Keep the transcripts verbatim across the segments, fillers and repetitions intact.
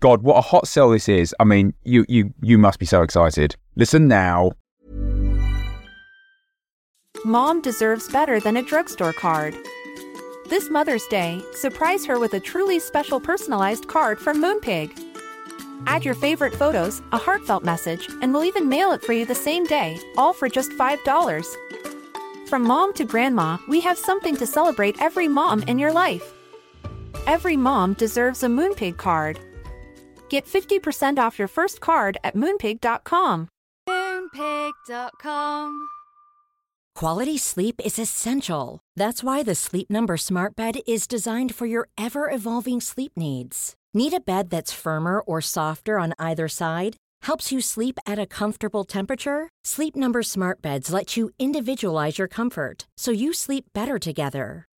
God, what a hot sell this is. I mean, you you you must be so excited. Listen now. Mom deserves better than a drugstore card. This Mother's Day, surprise her with a truly special personalized card from Moonpig. Add your favorite photos, a heartfelt message, and we'll even mail it for you the same day, all for just five dollars. From mom to grandma, we have something to celebrate every mom in your life. Every mom deserves a Moonpig card. Get fifty percent off your first card at moonpig dot com. moonpig dot com. Quality sleep is essential. That's why the Sleep Number Smart Bed is designed for your ever-evolving sleep needs. Need a bed that's firmer or softer on either side? Helps you sleep at a comfortable temperature? Sleep Number Smart Beds let you individualize your comfort, so you sleep better together.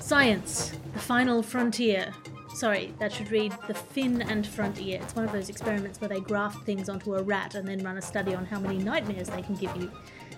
Science, the final frontier. Sorry, that should read the fin and frontier. It's one of those experiments where they graft things onto a rat and then run a study on how many nightmares they can give you.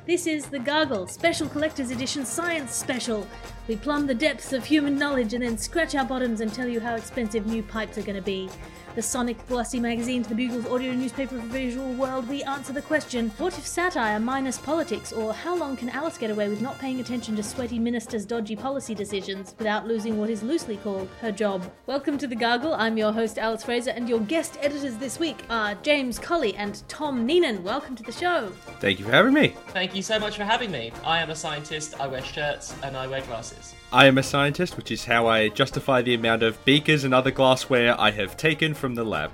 This is The Gargle, Special Collector's Edition Science Special. We plumb the depths of human knowledge and then scratch our bottoms and tell you how expensive new pipes are going to be. The Sonic glossy magazine to the Bugle's audio newspaper for visual world, we answer the question, what if satire minus politics, or how long can Alice get away with not paying attention to sweaty ministers' dodgy policy decisions without losing what is loosely called her job? Welcome to The Gargle, I'm your host Alice Fraser, and your guest editors this week are James Colley and Tom Neenan. Welcome to the show. Thank you for having me. Thank you so much for having me. I am a scientist, I wear shirts, and I wear glasses. I am a scientist, which is how I justify the amount of beakers and other glassware I have taken from the lab.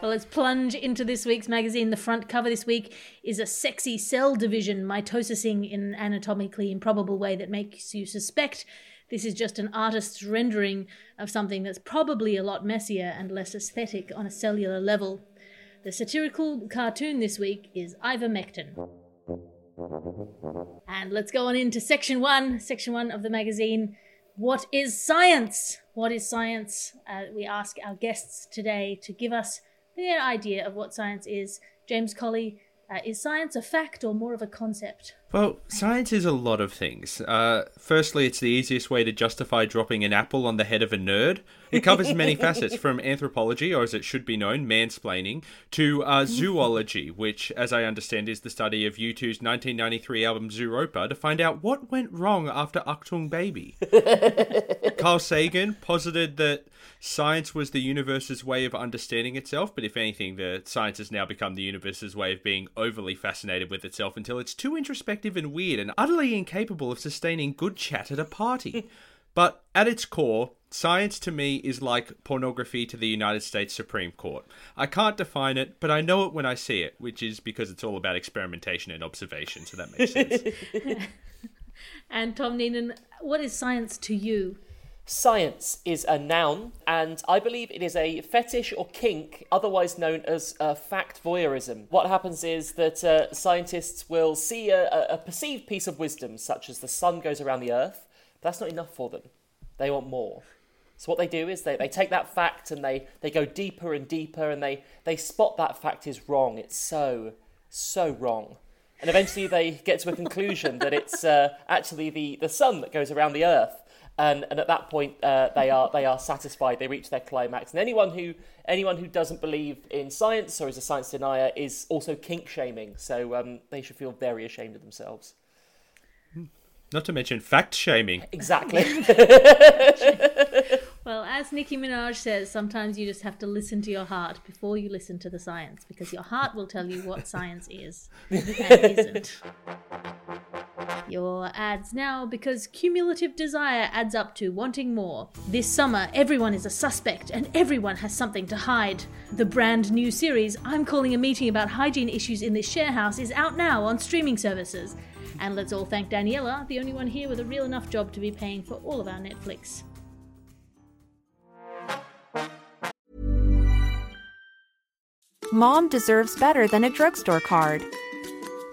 Well, let's plunge into this week's magazine. The front cover this week is a sexy cell division mitosising in an anatomically improbable way that makes you suspect this is just an artist's rendering of something that's probably a lot messier and less aesthetic on a cellular level. The satirical cartoon this week is Ivermectin. And let's go on into section one, section one of the magazine. What is science? What is science? Uh, we ask our guests today to give us their idea of what science is. James Colley, uh, is science a fact or more of a concept? Well, science is a lot of things. Uh, firstly, it's the easiest way to justify dropping an apple on the head of a nerd. It covers many facets, from anthropology, or as it should be known, mansplaining, to uh, zoology, which, as I understand, is the study of U two's nineteen ninety-three album Zooropa to find out what went wrong after Achtung Baby. Carl Sagan posited that science was the universe's way of understanding itself, but if anything, the science has now become the universe's way of being overly fascinated with itself until it's too introspective and weird and utterly incapable of sustaining good chat at a party. But at its core, science to me is like pornography to the United States Supreme Court. I can't define it, but I know it when I see it, which is because it's all about experimentation and observation, so that makes sense. And Tom Neenan, what is science to you? Science is a noun, and I believe it is a fetish or kink, otherwise known as uh, fact voyeurism. What happens is that uh, scientists will see a, a perceived piece of wisdom, such as the sun goes around the earth, but that's not enough for them. They want more. So what they do is they, they take that fact and they, they go deeper and deeper, and they, they spot that fact is wrong. It's so, so wrong. And eventually they get to a conclusion that it's uh, actually the, the sun that goes around the earth. And, and at that point, uh, they are they are satisfied. They reach their climax. And anyone who anyone who doesn't believe in science or is a science denier is also kink shaming. So um, they should feel very ashamed of themselves. Not to mention fact shaming. Exactly. Well, as Nicki Minaj says, sometimes you just have to listen to your heart before you listen to the science, because your heart will tell you what science is and isn't. Your ads now, because cumulative desire adds up to wanting more. This summer, everyone is a suspect and everyone has something to hide. The brand new series, I'm Calling a Meeting About Hygiene Issues in This Share House, is out now on streaming services. And let's all thank Daniela, the only one here with a real enough job to be paying for all of our Netflix. Mom deserves better than a drugstore card.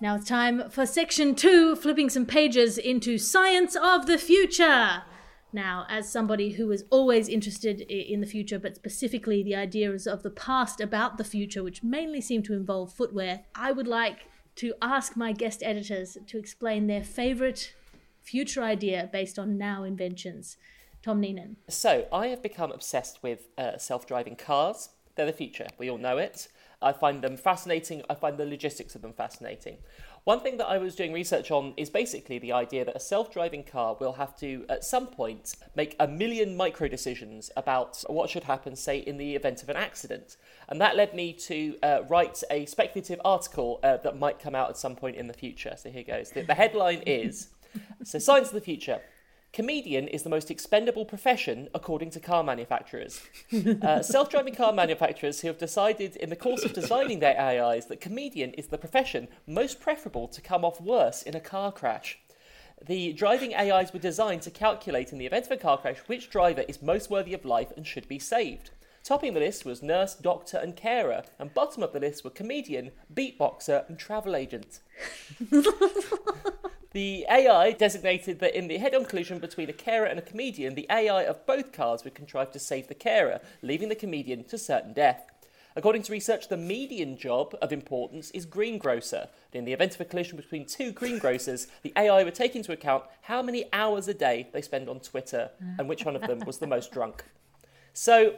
Now it's time for section two, flipping some pages into Science of the Future. Now, as somebody who is always interested in the future, but specifically the ideas of the past about the future, which mainly seem to involve footwear, I would like to ask my guest editors to explain their favourite future idea based on now inventions. Tom Neenan. So, I have become obsessed with uh, self-driving cars. They're the future. We all know it. I find them fascinating. I find the logistics of them fascinating. One thing that I was doing research on is basically the idea that a self-driving car will have to, at some point, make a million micro-decisions about what should happen, say, in the event of an accident. And that led me to uh, write a speculative article uh, that might come out at some point in the future. So here goes. The, the headline is, so Science of the Future. Comedian is the most expendable profession, according to car manufacturers. Uh, self-driving car manufacturers who have decided in the course of designing their A Is that comedian is the profession most preferable to come off worse in a car crash. The driving A Is were designed to calculate in the event of a car crash which driver is most worthy of life and should be saved. Topping the list was nurse, doctor and carer, and bottom of the list were comedian, beatboxer and travel agent. The A I designated that in the head-on collision between a carer and a comedian, the A I of both cars would contrive to save the carer, leaving the comedian to certain death. According to research, the median job of importance is greengrocer. In the event of a collision between two greengrocers, the A I would take into account how many hours a day they spend on Twitter and which one of them was the most drunk. So,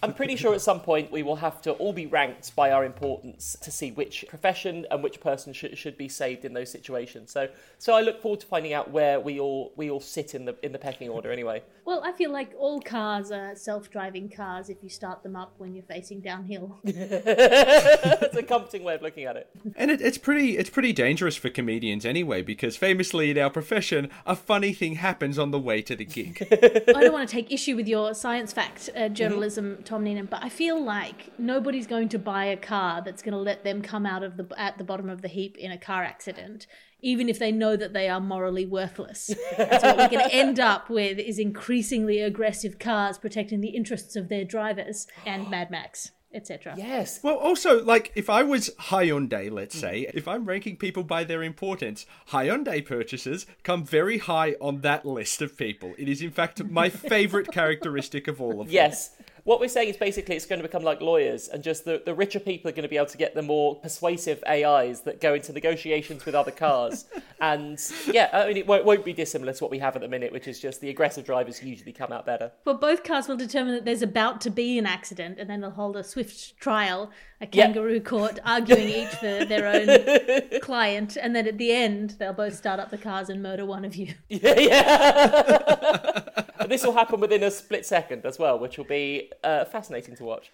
I'm pretty sure at some point we will have to all be ranked by our importance to see which profession and which person should should be saved in those situations. So, so I look forward to finding out where we all we all sit in the in the pecking order. Anyway, well, I feel like all cars are self-driving cars if you start them up when you're facing downhill. It's a comforting way of looking at it, and it, it's pretty it's pretty dangerous for comedians anyway, because famously in our profession, a funny thing happens on the way to the gig. I don't want to take issue with your science fact uh, journalism. Mm-hmm. Tom Neenan, but I feel like nobody's going to buy a car that's going to let them come out of the at the bottom of the heap in a car accident, even if they know that they are morally worthless. And so what we're going to end up with is increasingly aggressive cars protecting the interests of their drivers and Mad Max, et cetera. Yes. Well, also, like, if I was Hyundai, let's say, if I'm ranking people by their importance, Hyundai purchases come very high on that list of people. It is, in fact, my favourite characteristic of all of them. Yes. What we're saying is basically it's going to become like lawyers, and just the, the richer people are going to be able to get the more persuasive A Is that go into negotiations with other cars. And yeah, I mean, it won't, won't be dissimilar to what we have at the minute, which is just the aggressive drivers usually come out better. Well, both cars will determine that there's about to be an accident, and then they'll hold a swift trial, a kangaroo yep. court, arguing each for their own client. And then at the end, they'll both start up the cars and murder one of you. Yeah, yeah. this will happen within a split second as well, which will be uh, fascinating to watch.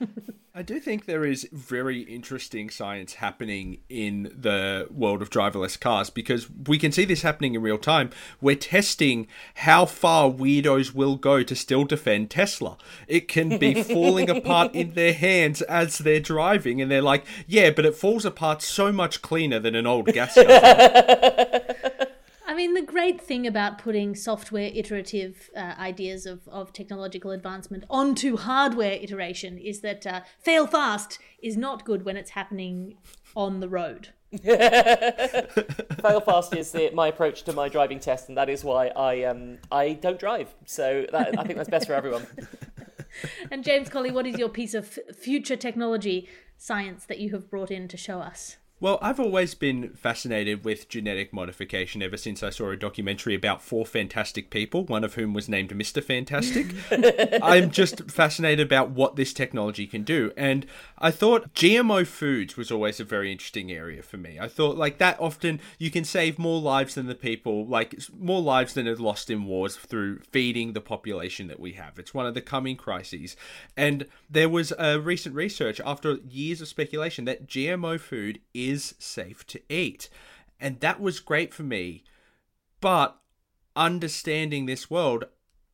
I do think there is very interesting science happening in the world of driverless cars, because we can see this happening in real time. We're testing how far weirdos will go to still defend Tesla. It can be falling apart in their hands as they're driving, and they're like, yeah, but it falls apart so much cleaner than an old gas car. I mean, the great thing about putting software iterative uh, ideas of, of technological advancement onto hardware iteration is that uh, fail fast is not good when it's happening on the road. Fail fast is the, my approach to my driving test, and that is why I um I don't drive. So that, I think that's best for everyone. And James Colley, what is your piece of f- future technology science that you have brought in to show us? Well, I've always been fascinated with genetic modification ever since I saw a documentary about four fantastic people, one of whom was named Mister Fantastic. I'm just fascinated about what this technology can do. And I thought G M O foods was always a very interesting area for me. I thought, like, that often you can save more lives than the people, like more lives than are lost in wars through feeding the population that we have. It's one of the coming crises. And there was a recent research after years of speculation that G M O food is is safe to eat. And that was great for me. But understanding this world,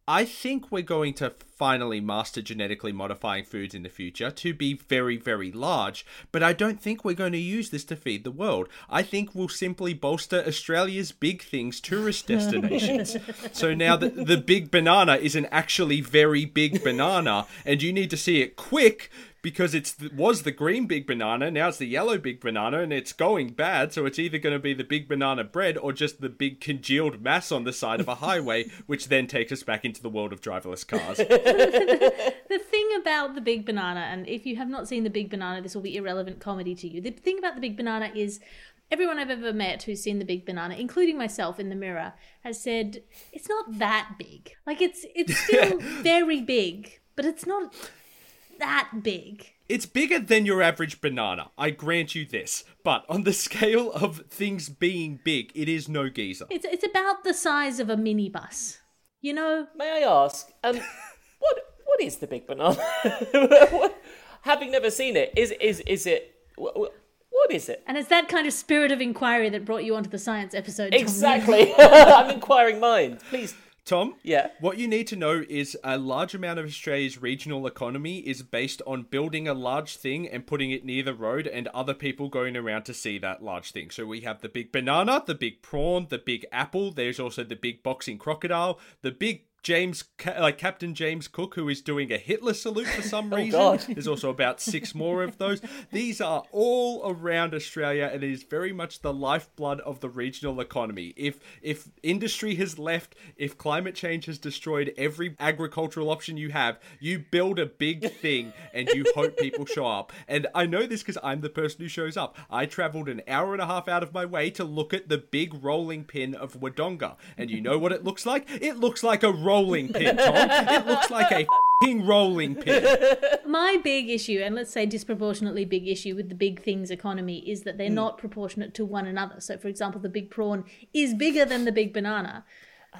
I think we're going to finally master genetically modifying foods in the future to be very, very large. But I don't think we're going to use this to feed the world. I think we'll simply bolster Australia's big things tourist destinations. So now the, the big banana is an actually very big banana, and you need to see it quick, because it was the green big banana, now it's the yellow big banana, and it's going bad, so it's either going to be the big banana bread or just the big congealed mass on the side of a highway, which then takes us back into the world of driverless cars. the, the thing about the big banana, and if you have not seen the big banana, this will be irrelevant comedy to you. The thing about the big banana is everyone I've ever met who's seen the big banana, including myself in the mirror, has said, it's not that big. Like, it's it's still very big, but it's not that big. It's bigger than your average banana, I grant you this, but on the scale of things being big, it is no geezer. It's it's about the size of a minibus, you know? May I ask, um, what what is the big banana? what, having never seen it, is is is it... What, what is it? And it's that kind of spirit of inquiry that brought you onto the science episode. Exactly. I'm inquiring mind. Please... Tom, yeah. What you need to know is a large amount of Australia's regional economy is based on building a large thing and putting it near the road and other people going around to see that large thing. So we have the big banana, the big prawn, the big apple. There's also the big boxing crocodile, the big James, like Captain James Cook, who is doing a Hitler salute for some reason. Oh, there's also about six more of those. These are all around Australia, and it is very much the lifeblood of the regional economy. If if industry has left, if climate change has destroyed every agricultural option you have, you build a big thing and you hope people show up. And I know this because I'm the person who shows up. I travelled an hour and a half out of my way to look at the big rolling pin of Wodonga. And you know what it looks like? It looks like a rolling pin, Tom. It looks like a f***ing rolling pin. My big issue, and let's say disproportionately big issue with the big things economy, is that they're mm. not proportionate to one another. So, for example, the big prawn is bigger than the big banana.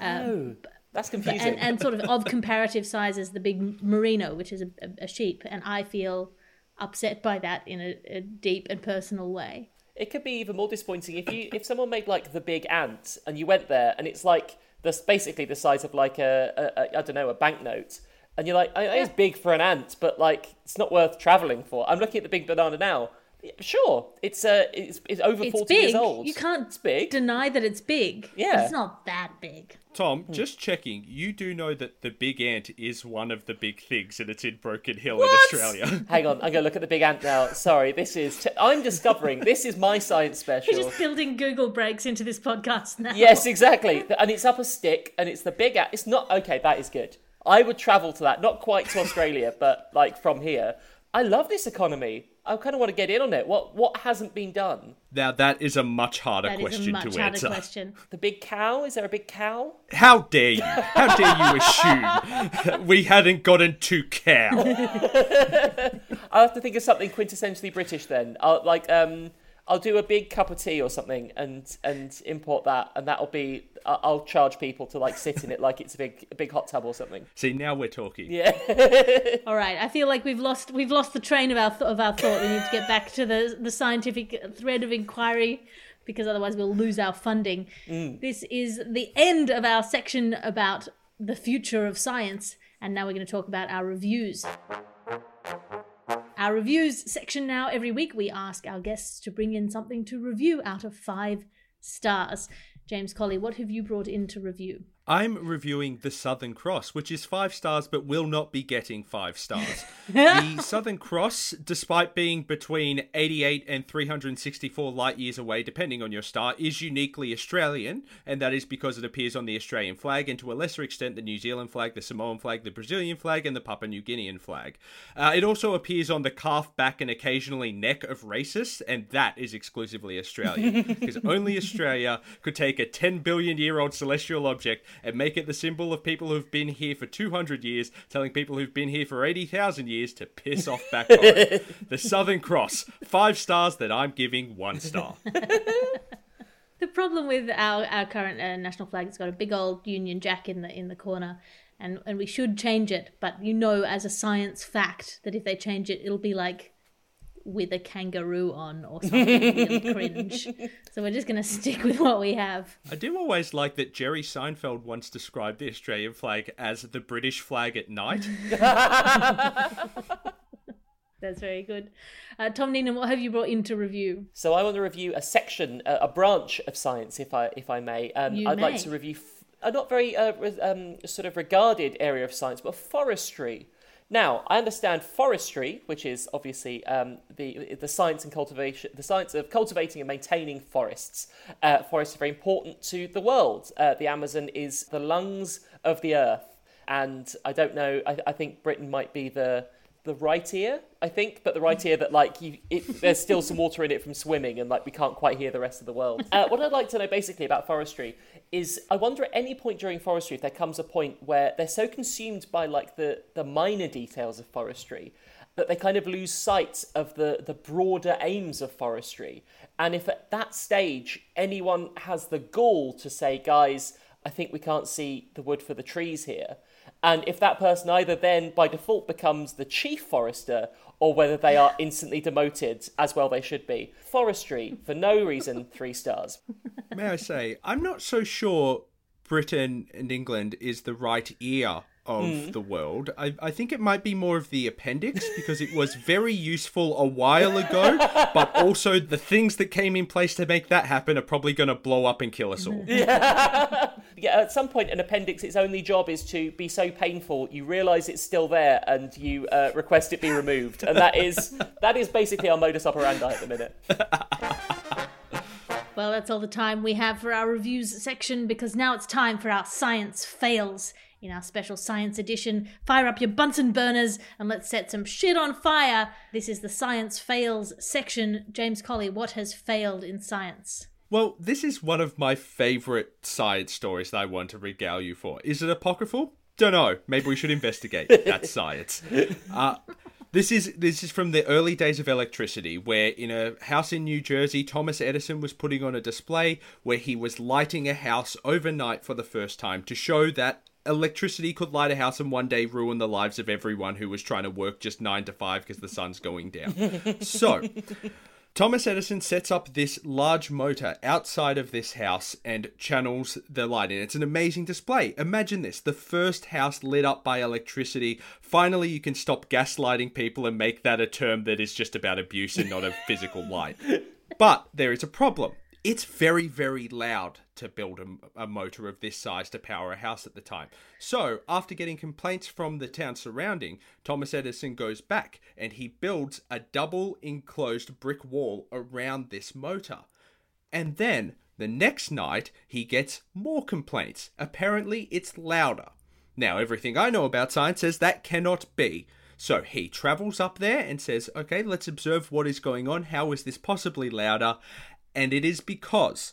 Oh, um, that's confusing. But, and, and sort of of comparative size is the big merino, which is a, a sheep. And I feel upset by that in a, a deep and personal way. It could be even more disappointing if you if someone made like the big ant and you went there and it's like... that's basically the size of like a, a, a I don't know, a banknote. And you're like, it's yeah. big for an ant, but like, it's not worth traveling for. I'm looking at the big banana now. Sure, it's uh, it's, it's over it's forty big. Years old. You can't it's big. Deny that it's big. Yeah. It's not that big. Tom, hmm. just checking, you do know that the big ant is one of the big things, and it's in Broken Hill what? in Australia. Hang on, I'm going to look at the big ant now. Sorry, this is... T- I'm discovering. This is my science special. You're just building Google breaks into this podcast now. Yes, exactly. And it's up a stick, and it's the big ant. It's not... Okay, that is good. I would travel to that. Not quite to Australia, but like from here. I love this economy. I kind of want to get in on it. What what hasn't been done? Now, that is a much harder that question is a much to harder answer. Question. The big cow? Is there a big cow? How dare you? How dare you assume we hadn't gotten to cow? I'll have to think of something quintessentially British then. I'll, like, um, I'll do a big cup of tea or something and and import that, and that'll be, I'll charge people to like sit in it like it's a big a big hot tub or something. See, now we're talking. Yeah. All right, I feel like we've lost we've lost the train of our th- of our thought. We need to get back to the the scientific thread of inquiry, because otherwise we'll lose our funding. Mm. This is the end of our section about the future of science, and now we're going to talk about our reviews. Our reviews section now. Every week we ask our guests to bring in something to review out of five stars. James Colley, what have you brought in to review? I'm reviewing The Southern Cross, which is five stars but will not be getting five stars. The Southern Cross, despite being between eighty-eight and three hundred sixty-four light years away, depending on your star, is uniquely Australian, and that is because it appears on the Australian flag and to a lesser extent the New Zealand flag, the Samoan flag, the Brazilian flag, and the Papua New Guinean flag. Uh, it also appears on the calf, back, and occasionally neck of racists, and that is exclusively Australian, because only Australia could take a ten billion year old celestial object and make it the symbol of people who've been here for two hundred years, telling people who've been here for eighty thousand years to piss off back home. The Southern Cross. Five stars that I'm giving one star. The problem with our, our current uh, national flag, it's got a big old Union Jack in the in the corner, and, and we should change it. But you know, as a science fact, that if they change it, it'll be like with a kangaroo on or something really cringe. So we're just going to stick with what we have. I do always like that Jerry Seinfeld once described the Australian flag as the British flag at night. That's very good. Uh, Tom Neenan, what have you brought into review? So I want to review a section, a, a branch of science, if I if I may. Um, you I'd may. like to review f- a not very uh, um, sort of regarded area of science, but forestry. Now, I understand forestry, which is obviously um, the the science and cultivation, the science of cultivating and maintaining forests. Uh, forests are very important to the world. Uh, the Amazon is the lungs of the earth, and I don't know. I, I think Britain might be the the right ear. I think, but the right ear that like you, it, there's still some water in it from swimming, and like we can't quite hear the rest of the world. Uh, what I'd like to know basically about forestry is I wonder at any point during forestry if there comes a point where they're so consumed by like the, the minor details of forestry that they kind of lose sight of the, the broader aims of forestry. And if at that stage anyone has the gall to say, guys, I think we can't see the wood for the trees here. And if that person either then by default becomes the chief forester or whether they are instantly demoted, as well they should be. Forestry, for no reason, three stars. May I say, I'm not so sure Britain and England is the right ear of mm. the world. I, I think it might be more of the appendix, because it was very useful a while ago, but also the things that came in place to make that happen are probably going to blow up and kill us all. Yeah. Yeah, at some point, an appendix, its only job is to be so painful, you realise it's still there and you uh, request it be removed. And that is that is basically our modus operandi at the minute. Well, that's all the time we have for our reviews section, because now it's time for our science fails. In our special science edition, fire up your Bunsen burners and let's set some shit on fire. This is the science fails section. James Colley, what has failed in science? Well, this is one of my favourite science stories that I want to regale you for. Is it apocryphal? Don't know. Maybe we should investigate. That's science. Uh, this is this is from the early days of electricity, where in a house in New Jersey, Thomas Edison was putting on a display where he was lighting a house overnight for the first time to show that electricity could light a house and one day ruin the lives of everyone who was trying to work just nine to five because the sun's going down. So Thomas Edison sets up this large motor outside of this house and channels the light in. It's an amazing display. Imagine this, the first house lit up by electricity. Finally, you can stop gaslighting people and make that a term that is just about abuse and not a physical light. But there is a problem. It's very, very loud to build a, a motor of this size to power a house at the time. So, after getting complaints from the town surrounding, Thomas Edison goes back and he builds a double enclosed brick wall around this motor. And then, the next night, he gets more complaints. Apparently, it's louder. Now, everything I know about science says that cannot be. So he travels up there and says, okay, let's observe what is going on. How is this possibly louder? And it is because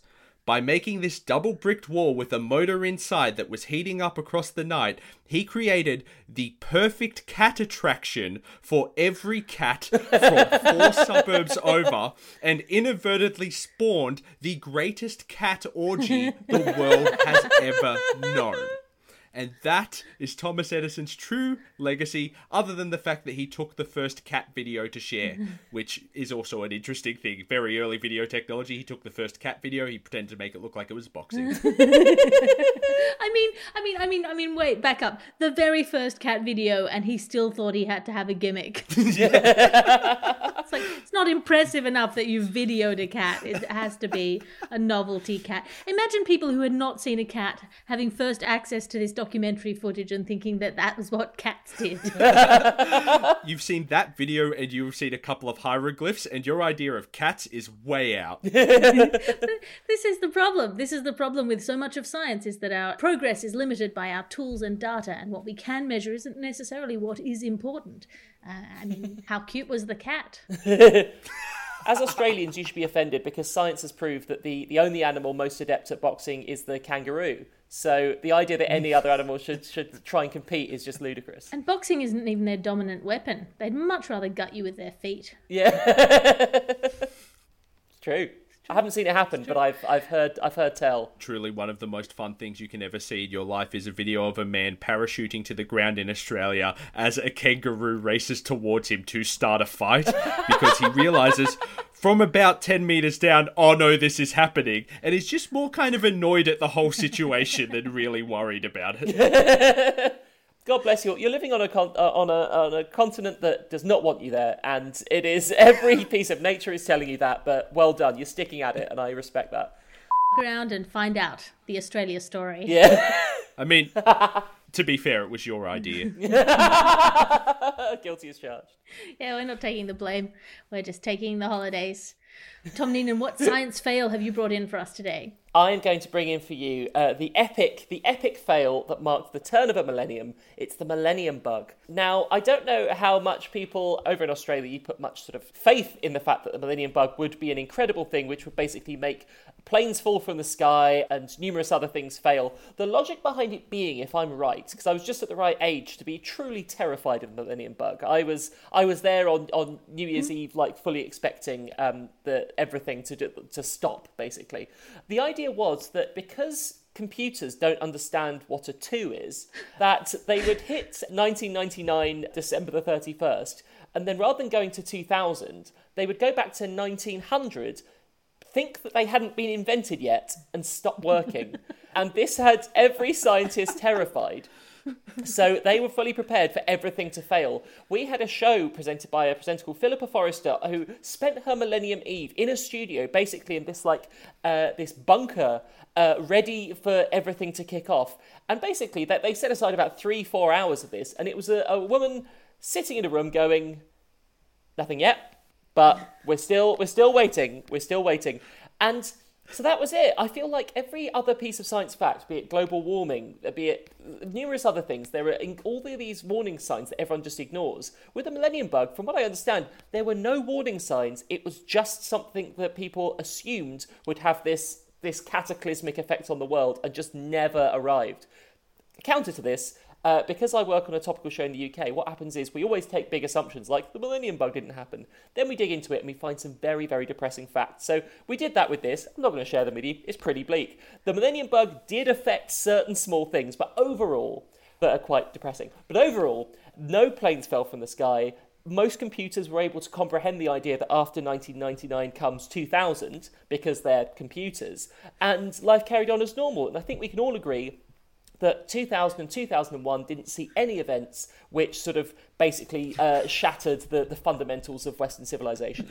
By making this double-bricked wall with a motor inside that was heating up across the night, he created the perfect cat attraction for every cat from four suburbs over and inadvertently spawned the greatest cat orgy the world has ever known. And that is Thomas Edison's true legacy, other than the fact that he took the first cat video to share, which is also an interesting thing. Very early video technology, he took the first cat video, he pretended to make it look like it was boxing. I mean, I mean, I mean, I mean, wait, back up. The very first cat video, and he still thought he had to have a gimmick. It's like, it's not impressive enough that you've videoed a cat. It has to be a novelty cat. Imagine people who had not seen a cat having first access to this documentary footage and thinking that that was what cats did. You've seen that video and you've seen a couple of hieroglyphs and your idea of cats is way out. This is the problem. This is the problem with so much of science, is that our progress is limited by our tools and data, and what we can measure isn't necessarily what is important. Uh, I mean, how cute was the cat? As Australians, you should be offended because science has proved that the, the only animal most adept at boxing is the kangaroo. So the idea that any other animal should should try and compete is just ludicrous. And boxing isn't even their dominant weapon. They'd much rather gut you with their feet. Yeah. It's true. I haven't seen it happen, but I've I've heard I've heard tell. Truly one of the most fun things you can ever see in your life is a video of a man parachuting to the ground in Australia as a kangaroo races towards him to start a fight, because he realizes from about ten meters down, oh no, this is happening, and is just more kind of annoyed at the whole situation than really worried about it. God bless you. You're living on a, con- uh, on a on a continent that does not want you there, and it is every piece of nature is telling you that, but well done. You're sticking at it, and I respect that. Around and find out the Australia story. Yeah. I mean, to be fair, it was your idea. Guilty as charged. Yeah, we're not taking the blame. We're just taking the holidays. Tom Neenan, what science fail have you brought in for us today? I am going to bring in for you uh, the epic, the epic fail that marked the turn of a millennium. It's the millennium bug. Now, I don't know how much people over in Australia, you put much sort of faith in the fact that the millennium bug would be an incredible thing, which would basically make planes fall from the sky and numerous other things fail. The logic behind it being, if I'm right, because I was just at the right age to be truly terrified of the millennium bug. I was, I was there on, on New Year's mm-hmm. Eve, like fully expecting um, the everything to do, to stop, basically. The idea was that because computers don't understand what a two is, that they would hit nineteen ninety-nine, December the thirty-first, and then rather than going to two thousand, they would go back to nineteen hundred, think that they hadn't been invented yet, and stop working. And this had every scientist terrified. So they were fully prepared for everything to fail. We had a show presented by a presenter called Philippa Forrester, who spent her Millennium Eve in a studio, basically in this like uh, this bunker, uh, ready for everything to kick off. And basically, that they set aside about three, four hours of this, and it was a, a woman sitting in a room going, "Nothing yet, but we're still, we're still waiting, we're still waiting," and. So that was it. I feel like every other piece of science fact, be it global warming, be it numerous other things, there are all of these warning signs that everyone just ignores. With the millennium bug, from what I understand, there were no warning signs. It was just something that people assumed would have this, this cataclysmic effect on the world and just never arrived. Counter to this, Uh, because I work on a topical show in the U K, what happens is we always take big assumptions, like the millennium bug didn't happen. Then we dig into it and we find some very, very depressing facts. So we did that with this. I'm not going to share them with you. It's pretty bleak. The millennium bug did affect certain small things, but overall, that are quite depressing. But overall, no planes fell from the sky. Most computers were able to comprehend the idea that after nineteen ninety-nine comes two thousand, because they're computers. And life carried on as normal. And I think we can all agree that two thousand and two thousand one didn't see any events which sort of basically uh, shattered the, the fundamentals of Western civilization.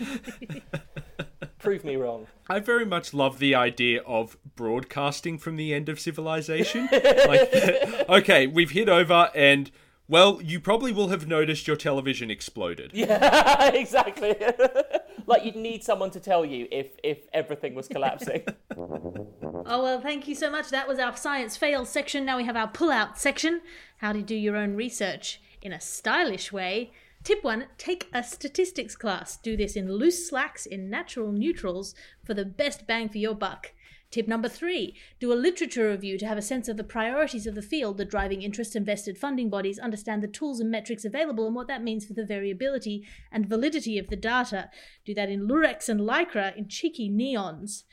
Prove me wrong. I very much love the idea of broadcasting from the end of civilization. Like, okay, we've hit over and, well, you probably will have noticed your television exploded. Yeah, exactly. Like you'd need someone to tell you if, if everything was collapsing. Oh, well, thank you so much. That was our science fail section. Now we have our pull-out section. How to do your own research in a stylish way. Tip one, take a statistics class. Do this in loose slacks in natural neutrals for the best bang for your buck. Tip number three, do a literature review to have a sense of the priorities of the field, the driving interests, invested funding bodies, understand the tools and metrics available and what that means for the variability and validity of the data. Do that in lurex and lycra in cheeky neons.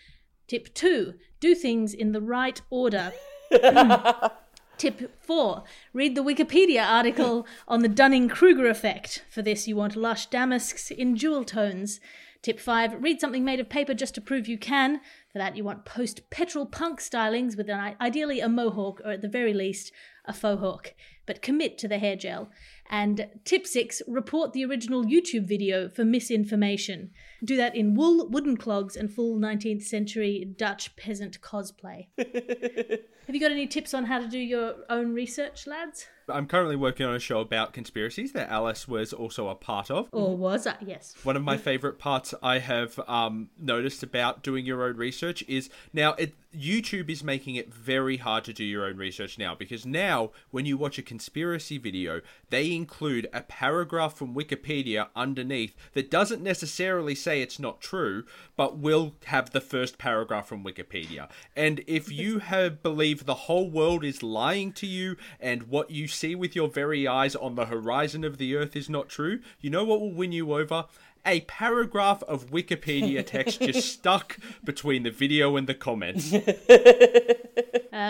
Tip two, do things in the right order. mm. Tip four, read the Wikipedia article on the Dunning-Kruger effect. For this, you want lush damasks in jewel tones. Tip five, read something made of paper just to prove you can. For that, you want post-petrol punk stylings with an, ideally a mohawk, or at the very least, a faux hawk. But commit to the hair gel. And tip six, report the original YouTube video for misinformation. Do that in wool, wooden clogs, and full nineteenth century Dutch peasant cosplay. Have you got any tips on how to do your own research, lads? I'm currently working on a show about conspiracies that Alice was also a part of. Or was I? Yes. One of my favourite parts I have um, noticed about doing your own research is now it, YouTube is making it very hard to do your own research now, because now when you watch a conspiracy video, they include a paragraph from Wikipedia underneath that doesn't necessarily say it's not true, but will have the first paragraph from Wikipedia. And if you have believed the whole world is lying to you and what you see with your very eyes on the horizon of the earth is not true, you know what will win you over? A paragraph of Wikipedia text just stuck between the video and the comments. Uh,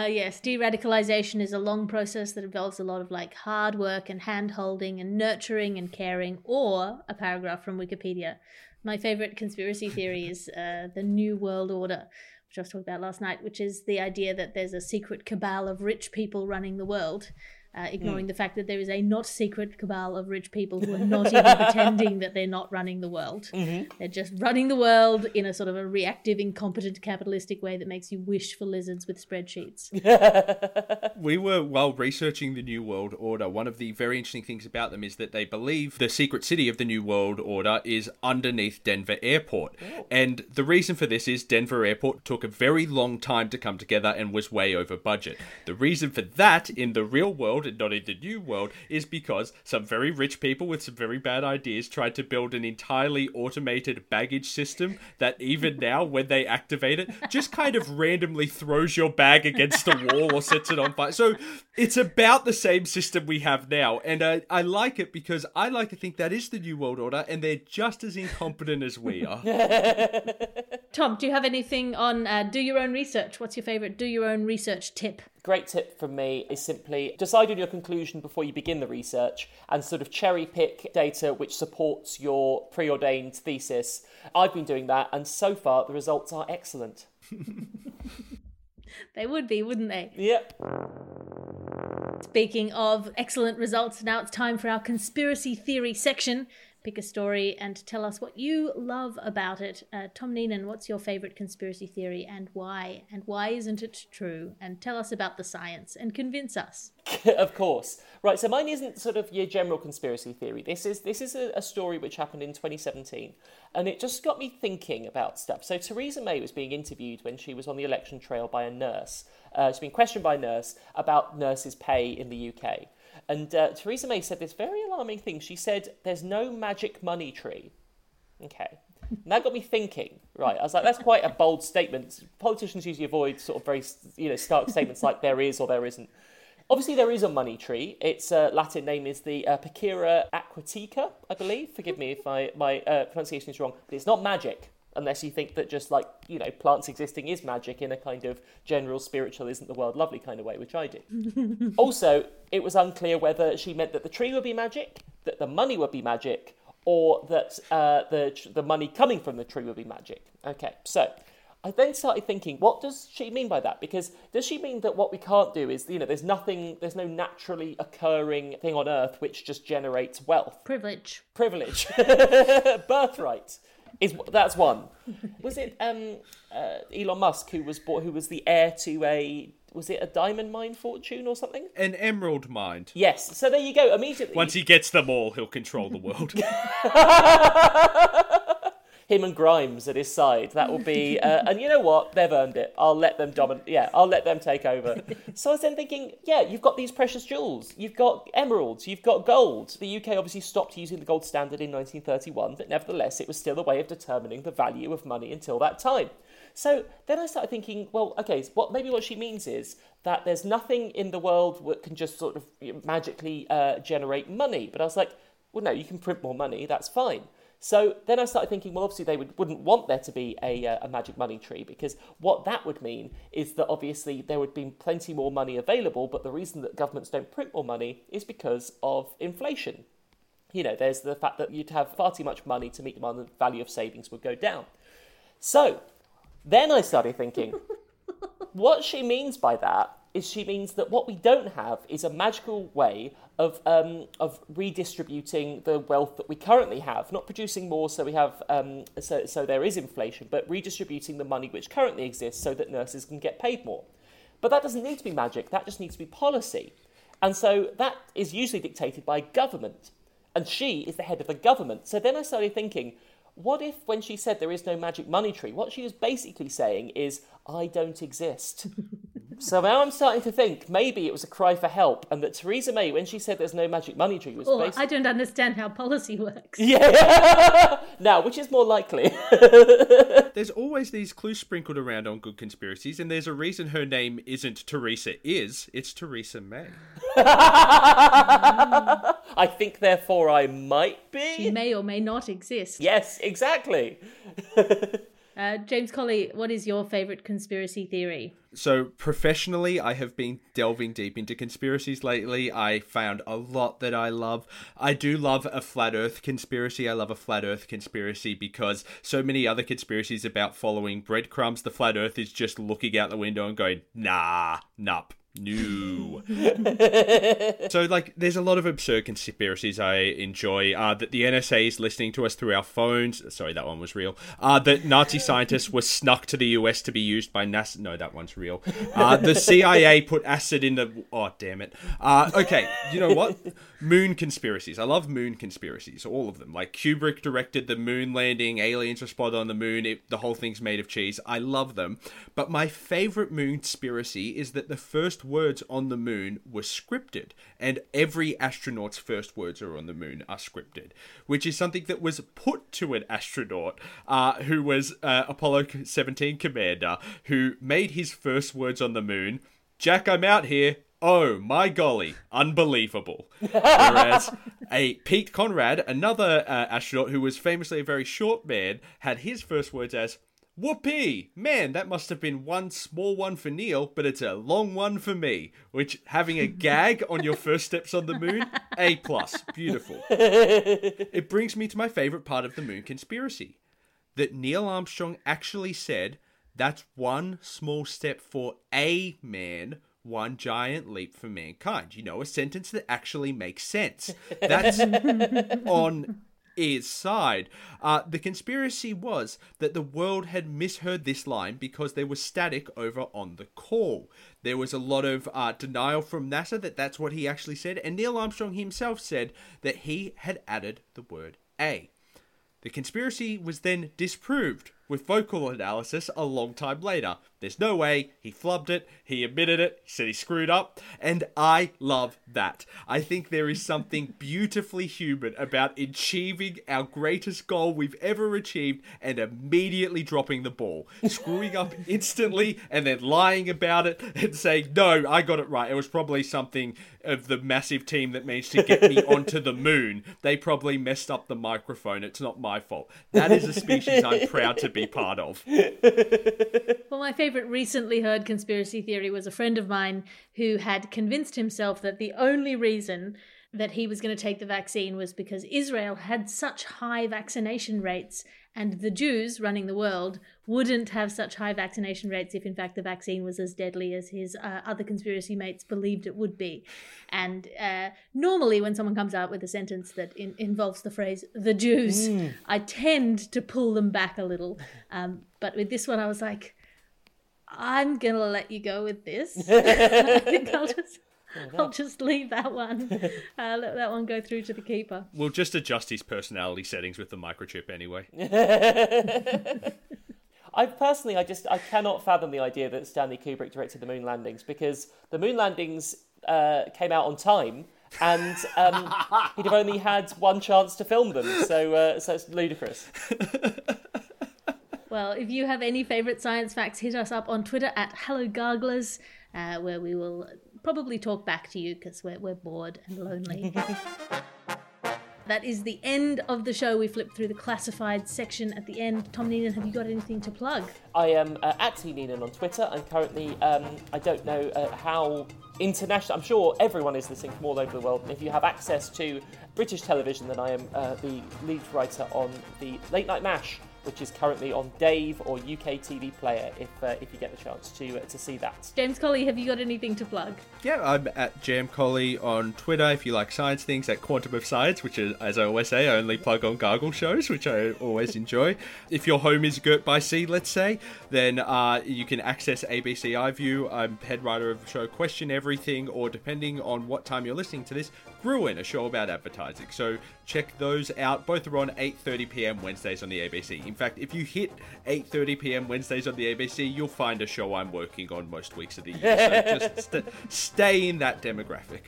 yes, de-radicalization is a long process that involves a lot of like hard work and hand-holding and nurturing and caring, or a paragraph from Wikipedia. My favorite conspiracy theory is uh, the New World Order, which I was talking about last night, which is the idea that there's a secret cabal of rich people running the world. Uh, ignoring mm. the fact that there is a not secret cabal of rich people who are not even pretending that they're not running the world. Mm-hmm. They're just running the world in a sort of a reactive, incompetent, capitalistic way that makes you wish for lizards with spreadsheets. We were, while researching the New World Order, one of the very interesting things about them is that they believe the secret city of the New World Order is underneath Denver Airport. Oh. And the reason for this is Denver Airport took a very long time to come together and was way over budget. The reason for that in the real world, and not in the new world, is because some very rich people with some very bad ideas tried to build an entirely automated baggage system that even now, when they activate it, just kind of randomly throws your bag against the wall or sets it on fire. So it's about the same system we have now, and I, I like it because I like to think that is the New World Order, and they're just as incompetent as we are. Tom, do you have anything on uh, do your own research? What's your favourite do your own research tip? Great tip from me is simply decide on your conclusion before you begin the research and sort of cherry pick data which supports your preordained thesis. I've been doing that, and so far the results are excellent. They would be, wouldn't they? Yep. Speaking of excellent results, now it's time for our conspiracy theory section. Pick a story and tell us what you love about it. Uh, Tom Neenan, what's your favourite conspiracy theory and why? And why isn't it true? And tell us about the science and convince us. Of course. Right, so mine isn't sort of your general conspiracy theory. This is this is a, a story which happened in twenty seventeen, and it just got me thinking about stuff. So Theresa May was being interviewed when she was on the election trail by a nurse. Uh, she's been questioned by a nurse about nurses' pay in the U K. And uh, Theresa May said this very alarming thing. She said, there's no magic money tree. Okay. And that got me thinking, right? I was like, that's quite a bold statement. Politicians usually avoid sort of very, you know, stark statements like there is or there isn't. Obviously, there is a money tree. Its uh, Latin name is the uh, Pachira aquatica, I believe. Forgive me if my, my uh, pronunciation is wrong. But it's not magic, unless you think that just like, you know, plants existing is magic in a kind of general spiritual isn't the world lovely kind of way, which I do. Also, it was unclear whether she meant that the tree would be magic, that the money would be magic, or that uh, the the money coming from the tree would be magic. Okay, so I then started thinking, what does she mean by that? Because does she mean that what we can't do is, you know, there's nothing, there's no naturally occurring thing on earth which just generates wealth? Privilege. Privilege. Birthright. Is that's one. Was it um, uh, Elon Musk who was bought, who was the heir to a, was it a diamond mine fortune or something? An emerald mine. Yes. So there you go. Immediately. Once he gets them all, he'll control the world. Him and Grimes at his side. That will be. Uh, and you know what? They've earned it. I'll let them dominate. Yeah, I'll let them take over. So I was then thinking, yeah, you've got these precious jewels. You've got emeralds. You've got gold. The U K obviously stopped using the gold standard in nineteen thirty-one, but nevertheless, it was still a way of determining the value of money until that time. So then I started thinking, well, okay, what maybe what she means is that there's nothing in the world that can just sort of magically uh, generate money. But I was like, well, no, you can print more money. That's fine. So then I started thinking, well, obviously they would, wouldn't want there to be a, uh, a magic money tree, because what that would mean is that obviously there would be plenty more money available, but the reason that governments don't print more money is because of inflation. You know, there's the fact that you'd have far too much money to meet demand and the value of savings would go down. So then I started thinking, what she means by that is she means that what we don't have is a magical way of um, of redistributing the wealth that we currently have, not producing more so we have um, so so there is inflation, but redistributing the money which currently exists so that nurses can get paid more. But that doesn't need to be magic, that just needs to be policy. And so that is usually dictated by government. And she is the head of a government. So then I started thinking, what if when she said there is no magic money tree, what she was basically saying is, I don't exist. So now I'm starting to think maybe it was a cry for help, and that Theresa May, when she said there's no magic money tree, was basically... I don't understand how policy works. Yeah. Now, which is more likely? There's always these clues sprinkled around on Good Conspiracies, and there's a reason her name isn't Theresa Is, it's Theresa May. I think, therefore, I might be. She may or may not exist. Yes, exactly. Uh, James Colley, what is your favourite conspiracy theory? So professionally, I have been delving deep into conspiracies lately. I found a lot that I love. I do love a flat earth conspiracy. I love a flat earth conspiracy because so many other conspiracies about following breadcrumbs, the flat earth is just looking out the window and going, nah, nup. No. So, like, there's a lot of absurd conspiracies I enjoy. Uh, that the N S A is listening to us through our phones. Sorry, that one was real. Uh, that Nazi scientists were snuck to the U S to be used by NASA. No, that one's real. Uh, the C I A put acid in the... Oh, damn it. Uh, okay, you know what? Moon conspiracies. I love moon conspiracies, all of them. Like, Kubrick directed the moon landing, aliens were spotted on the moon, it, the whole thing's made of cheese. I love them. But my favourite moon conspiracy is that the first words on the moon were scripted, and every astronaut's first words are on the moon are scripted, which is something that was put to an astronaut uh, who was uh, Apollo seventeen commander, who made his first words on the moon, Jack, I'm out here. Oh, my golly. Unbelievable. Whereas a Pete Conrad, another uh, astronaut who was famously a very short man, had his first words as, whoopee! Man, that must have been one small one for Neil, but it's a long one for me. Which, having a gag on your first steps on the moon, A plus. Beautiful. It brings me to my favourite part of the moon conspiracy. That Neil Armstrong actually said, that's one small step for a man, one giant leap for mankind. You know, a sentence that actually makes sense. That's on... Is side. Uh, the conspiracy was that the world had misheard this line because there was static over on the call. There was a lot of uh, denial from NASA that that's what he actually said, and Neil Armstrong himself said that he had added the word A. The conspiracy was then disproved with vocal analysis a long time later. There's no way. He flubbed it. He admitted it. He said he screwed up. And I love that. I think there is something beautifully human about achieving our greatest goal we've ever achieved and immediately dropping the ball. Screwing up instantly and then lying about it and saying, no, I got it right. It was probably something of the massive team that managed to get me onto the moon. They probably messed up the microphone. It's not my fault. That is a species I'm proud to be part of. Well, my favorite recently heard conspiracy theory was a friend of mine who had convinced himself that the only reason that he was going to take the vaccine was because Israel had such high vaccination rates and the Jews running the world wouldn't have such high vaccination rates if in fact the vaccine was as deadly as his uh, other conspiracy mates believed it would be. And uh, normally when someone comes out with a sentence that in- involves the phrase, the Jews, mm. I tend to pull them back a little. Um, but with this one, I was like, I'm going to let you go with this. I think I'll just... I'll just leave that one. Uh, let that one go through to the keeper. We'll just adjust his personality settings with the microchip anyway. I personally, I just, I cannot fathom the idea that Stanley Kubrick directed the moon landings, because the moon landings uh, came out on time. And um, he'd have only had one chance to film them. So, uh, so it's ludicrous. Well, if you have any favourite science facts, hit us up on Twitter at Hello Garglers, uh, where we will probably talk back to you because we're, we're bored and lonely. That is the end of the show. We flipped through the classified section at the end. Tom Neenan, have you got anything to plug? I am uh, at T Neenan on Twitter. I'm currently, um, I don't know uh, how international, I'm sure everyone is listening from all over the world. If you have access to British television, then I am uh, the lead writer on the Late Night Mash, which is currently on Dave or U K T V Player, if uh, if you get the chance to uh, to see that. James Colley, have you got anything to plug? Yeah, I'm at Jam Colley on Twitter. If you like science things, at Quantum of Science, which is, as I always say, I only plug on Gargle shows, which I always enjoy. If your home is girt by sea, let's say, then uh, you can access A B C iView. I'm head writer of the show Question Everything, or depending on what time you're listening to this, Gruen, a show about advertising. So check those out. Both are on eight thirty p.m. Wednesdays on the A B C. In fact, if you hit eight thirty p.m. Wednesdays on the A B C, you'll find a show I'm working on most weeks of the year. So just st- stay in that demographic.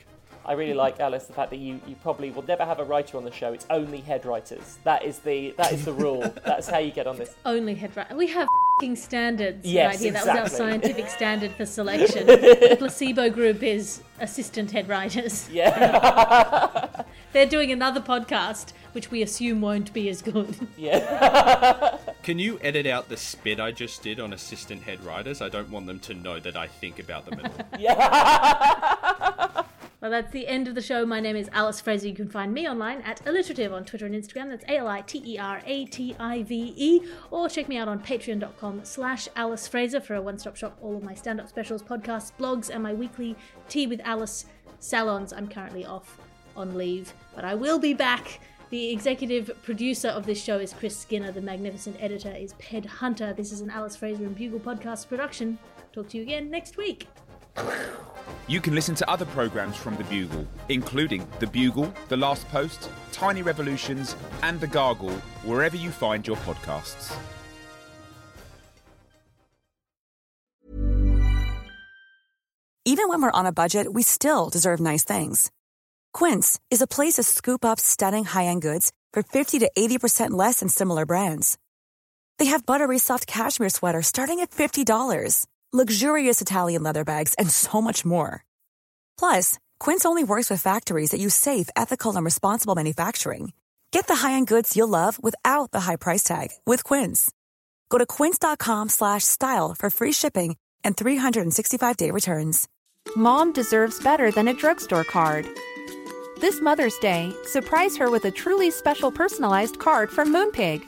I really like, Alice, the fact that you, you probably will never have a writer on the show. It's only head writers. That is the that is the rule. That's how you get on this. Only head writers. We have f***ing standards yes, right here. Exactly. That was our scientific standard for selection. The placebo group is assistant head writers. Yeah. They're doing another podcast, which we assume won't be as good. Yeah. Can you edit out the spit I just did on assistant head writers? I don't want them to know that I think about them at all. Yeah. Well, that's the end of the show. My name is Alice Fraser. You can find me online at Alliterative on Twitter and Instagram. That's A L I T E R A T I V E. Or check me out on patreon.com slash Alice Fraser for a one-stop shop, all of my stand-up specials, podcasts, blogs, and my weekly Tea with Alice salons. I'm currently off on leave, but I will be back. The executive producer of this show is Chris Skinner. The magnificent editor is Ped Hunter. This is an Alice Fraser and Bugle podcast production. Talk to you again next week. You can listen to other programs from The Bugle, including The Bugle, The Last Post, Tiny Revolutions, and The Gargle, wherever you find your podcasts. Even when we're on a budget, we still deserve nice things. Quince is a place to scoop up stunning high-end goods for fifty to eighty percent less than similar brands. They have buttery soft cashmere sweaters starting at fifty dollars, luxurious Italian leather bags, and so much more. Plus, Quince only works with factories that use safe, ethical, and responsible manufacturing. Get the high-end goods you'll love without the high price tag with Quince. Go to quince.com slash style for free shipping and three sixty-five day returns. Mom deserves better than a drugstore card. This Mother's Day, surprise her with a truly special personalized card from Moonpig.